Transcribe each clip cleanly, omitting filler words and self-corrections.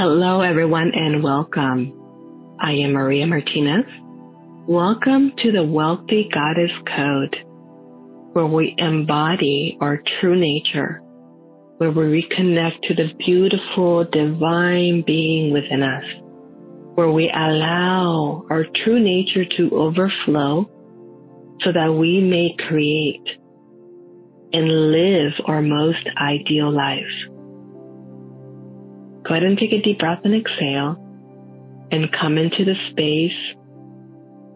Hello, everyone, and welcome. I am Maria Martinez. Welcome to the Wealthy Goddess Code, where we embody our true nature, where we reconnect to the beautiful, divine being within us, where we allow our true nature to overflow so that we may create and live our most ideal life. Go ahead and take a deep breath and exhale and come into the space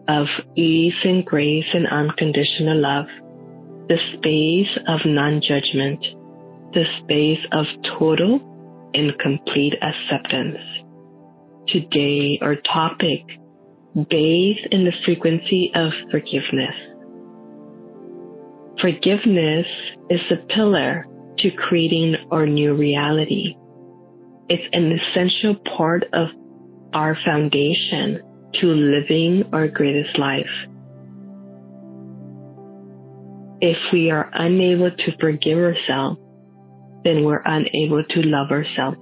of ease and grace and unconditional love, the space of non-judgment, the space of total and complete acceptance. Today, our topic, bathe in the frequency of forgiveness. Forgiveness is the pillar to creating our new reality. It's an essential part of our foundation to living our greatest life. If we are unable to forgive ourselves, then we're unable to love ourselves.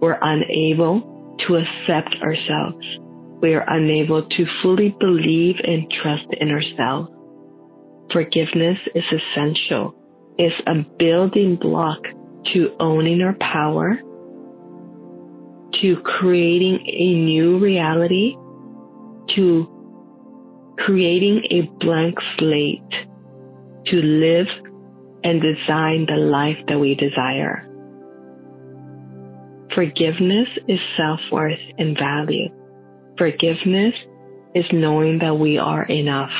We're unable to accept ourselves. We are unable to fully believe and trust in ourselves. Forgiveness is essential. It's a building block to owning our power, to creating a new reality, to creating a blank slate, to live and design the life that we desire. Forgiveness is self-worth and value. Forgiveness is knowing that we are enough.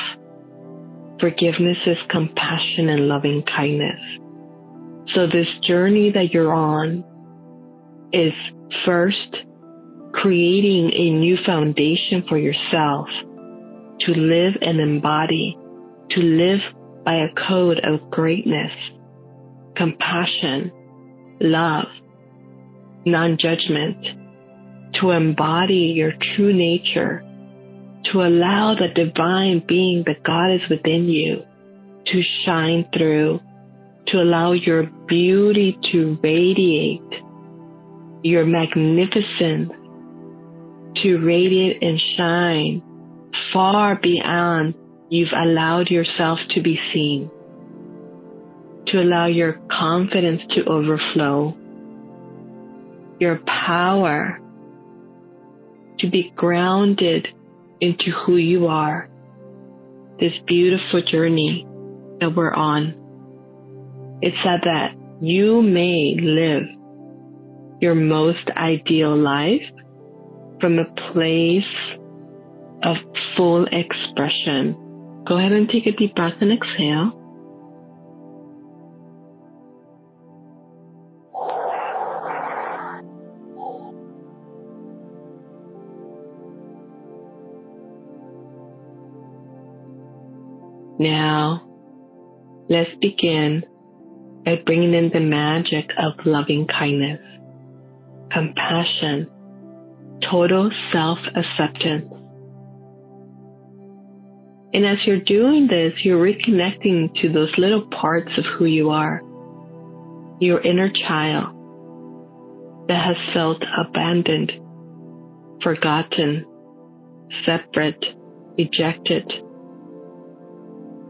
Forgiveness is compassion and loving kindness. So this journey that you're on is first creating a new foundation for yourself to live and embody, to live by a code of greatness, compassion, love, non-judgment, to embody your true nature, to allow the divine being, the God is within you, to shine through, to allow your beauty to radiate, your magnificence to radiate and shine far beyond you've allowed yourself to be seen, to allow your confidence to overflow, your power to be grounded into who you are, this beautiful journey that we're on. It's said that you may live your most ideal life from a place of full expression. Go ahead and take a deep breath and exhale. Now, let's begin by bringing in the magic of loving kindness, compassion, total self-acceptance. And as you're doing this, you're reconnecting to those little parts of who you are, your inner child that has felt abandoned, forgotten, separate, rejected,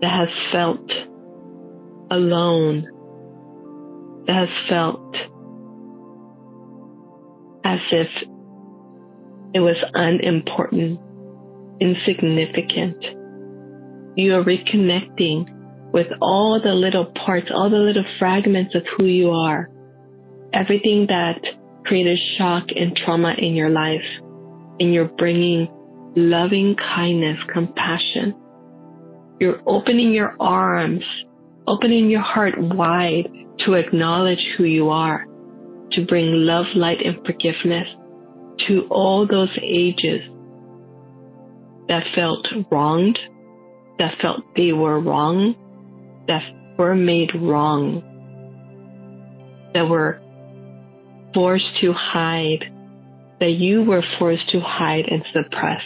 that has felt alone, that has felt as if it was unimportant, insignificant. You are reconnecting with all the little parts, all the little fragments of who you are, everything that created shock and trauma in your life, and you're bringing loving kindness, compassion. You're opening your arms, opening your heart wide to acknowledge who you are, to bring love, light, and forgiveness to all those ages that felt wronged, that felt they were wrong, that were made wrong, that were forced to hide, that you were forced to hide and suppress.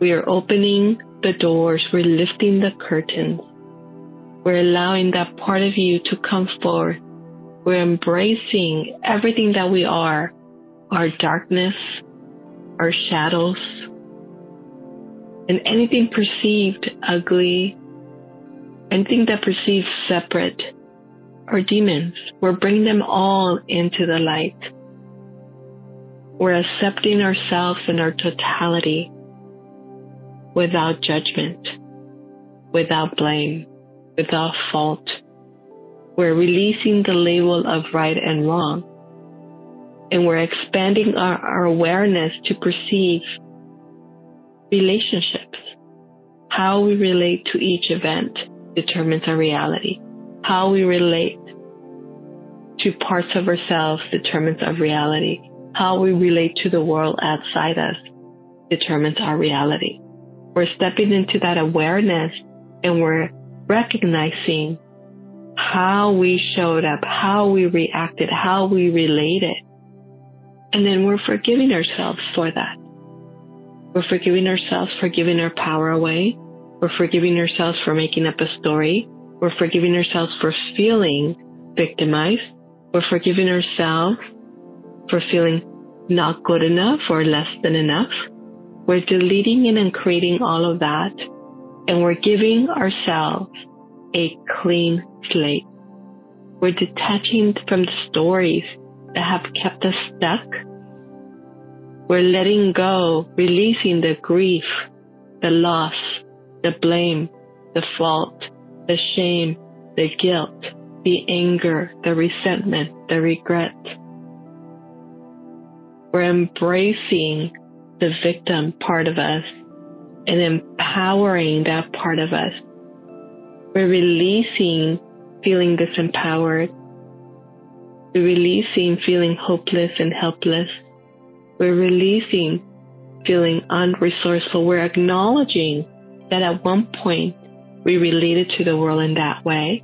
We are opening the doors, we're lifting the curtains, we're allowing that part of you to come forth. We're embracing everything that we are our darkness, our shadows, and anything perceived ugly, anything that perceived separate, our demons. We're bringing them all into the light. We're accepting ourselves in our totality without judgment, without blame, without fault. We're releasing the label of right and wrong. And we're expanding our awareness to perceive relationships. How we relate to each event determines our reality. How we relate to parts of ourselves determines our reality. How we relate to the world outside us determines our reality. We're stepping into that awareness and we're recognizing how we showed up, how we reacted, how we related. And then we're forgiving ourselves for that. We're forgiving ourselves for giving our power away. We're forgiving ourselves for making up a story. We're forgiving ourselves for feeling victimized. We're forgiving ourselves for feeling not good enough or less than enough. We're deleting it and creating all of that. And we're giving ourselves a clean slate. We're detaching from the stories that have kept us stuck. We're letting go, releasing the grief, the loss, the blame, the fault, the shame, the guilt, the anger, the resentment, the regret. We're embracing the victim part of us and empowering that part of us. We're releasing feeling disempowered. We're releasing feeling hopeless and helpless. We're releasing feeling unresourceful. We're acknowledging that at one point we related to the world in that way,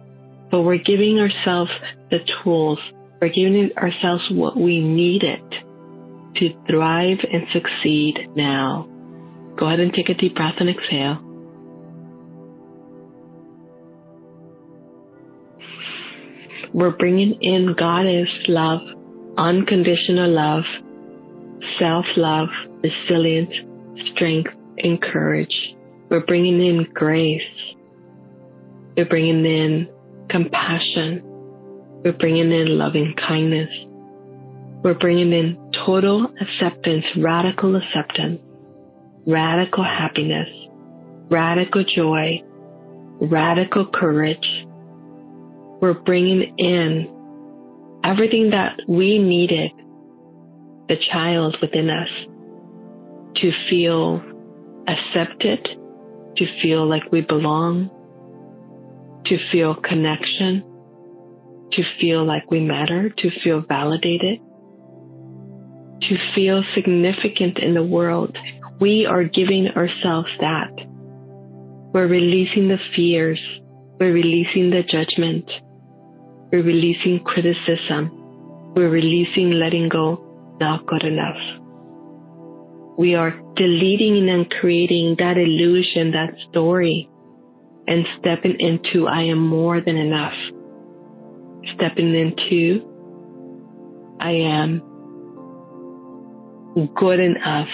but we're giving ourselves the tools. We're giving ourselves what we needed to thrive and succeed now. Go ahead and take a deep breath and exhale. We're bringing in Goddess love, unconditional love, self-love, resilience, strength, and courage. We're bringing in grace. We're bringing in compassion. We're bringing in loving kindness. We're bringing in total acceptance, radical acceptance, radical happiness, radical joy, radical courage. We're bringing in everything that we needed, the child within us, to feel accepted, to feel like we belong, to feel connection, to feel like we matter, to feel validated, to feel significant in the world. We are giving ourselves that. We're releasing the fears. We're releasing the judgment. We're releasing criticism. We're releasing letting go, not good enough. We are deleting and creating that illusion, that story, and stepping into I am more than enough. Stepping into I am good enough.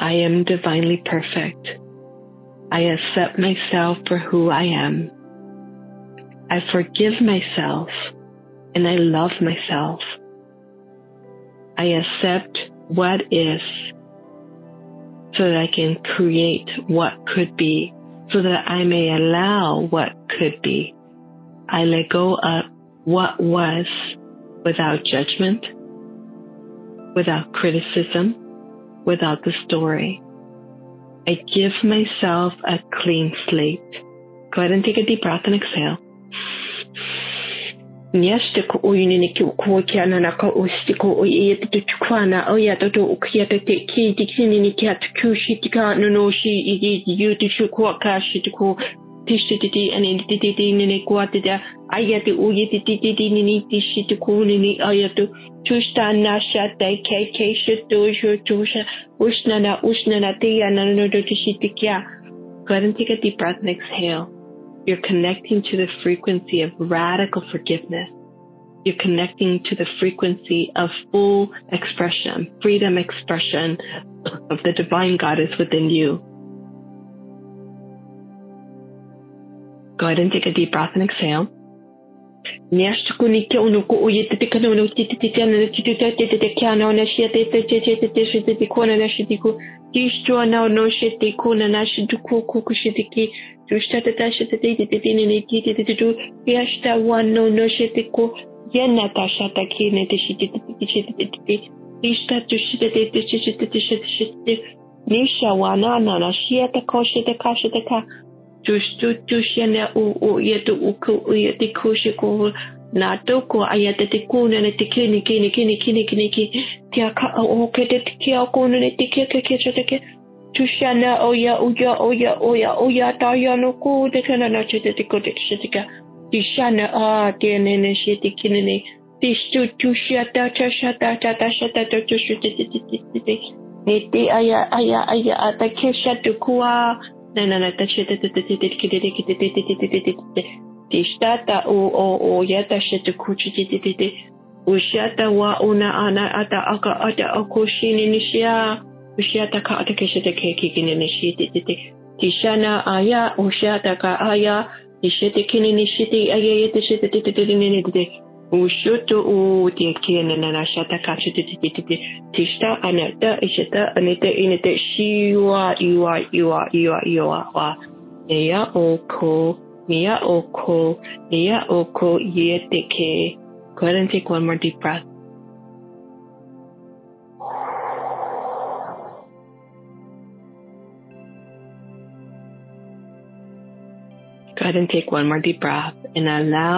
I am divinely perfect. I accept myself for who I am. I forgive myself and I love myself. I accept what is so that I can create what could be, so that I may allow what could be. I let go of what was without judgment, without criticism, without the story. I give myself a clean slate. Go ahead and take a deep breath and exhale. Nyash teko uyunini ki ukwokiana na ka ustiko uyete tuchkwana oyata to ukyata te ki dikinini ki atkushi tika nonoshi igi yutu kwakashi tiko tishtiti and titi nini kwatida ayati uyeti titi nini tishitiku nini ayatu tushtana shate keke shitu tusha ushnana tiya nanodo tishitikia. Go ahead and take a deep breath and exhale. You're connecting to the frequency of radical forgiveness, You're connecting to the frequency of full expression, freedom expression of the divine goddess within you. Go ahead and take a deep breath and exhale. Go ahead and take one more deep breath. Go ahead and take one more deep breath and allow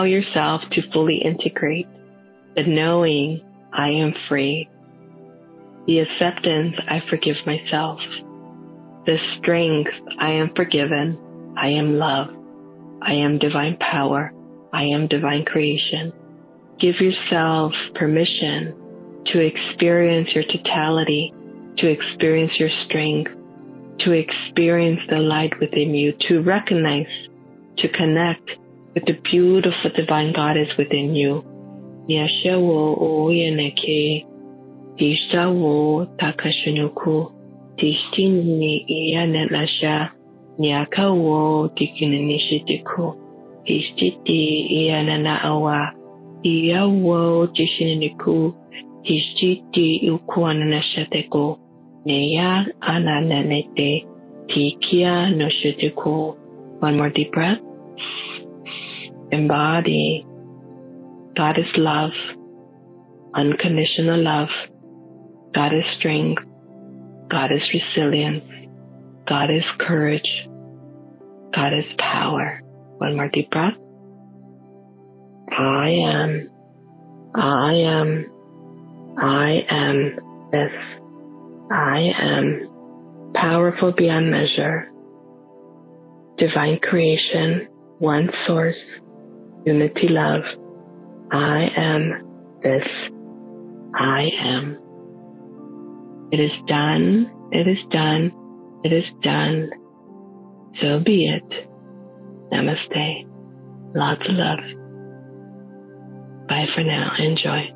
yourself to fully integrate the knowing I am free, the acceptance I forgive myself, the strength I am forgiven, I am love, I am divine power, I am divine creation. Give yourself permission to experience your totality, to experience your strength, to experience the light within you, to recognize, to connect with the beautiful divine goddess within you. One more deep breath. Embody Goddess love, unconditional love, Goddess strength, Goddess resilience, Goddess courage, Goddess power. One more deep breath. I am this. I am powerful beyond measure. Divine creation, one source, unity love. I am this. I am. It is done. It is done. It is done. So be it. Namaste. Lots of love. Bye for now. Enjoy.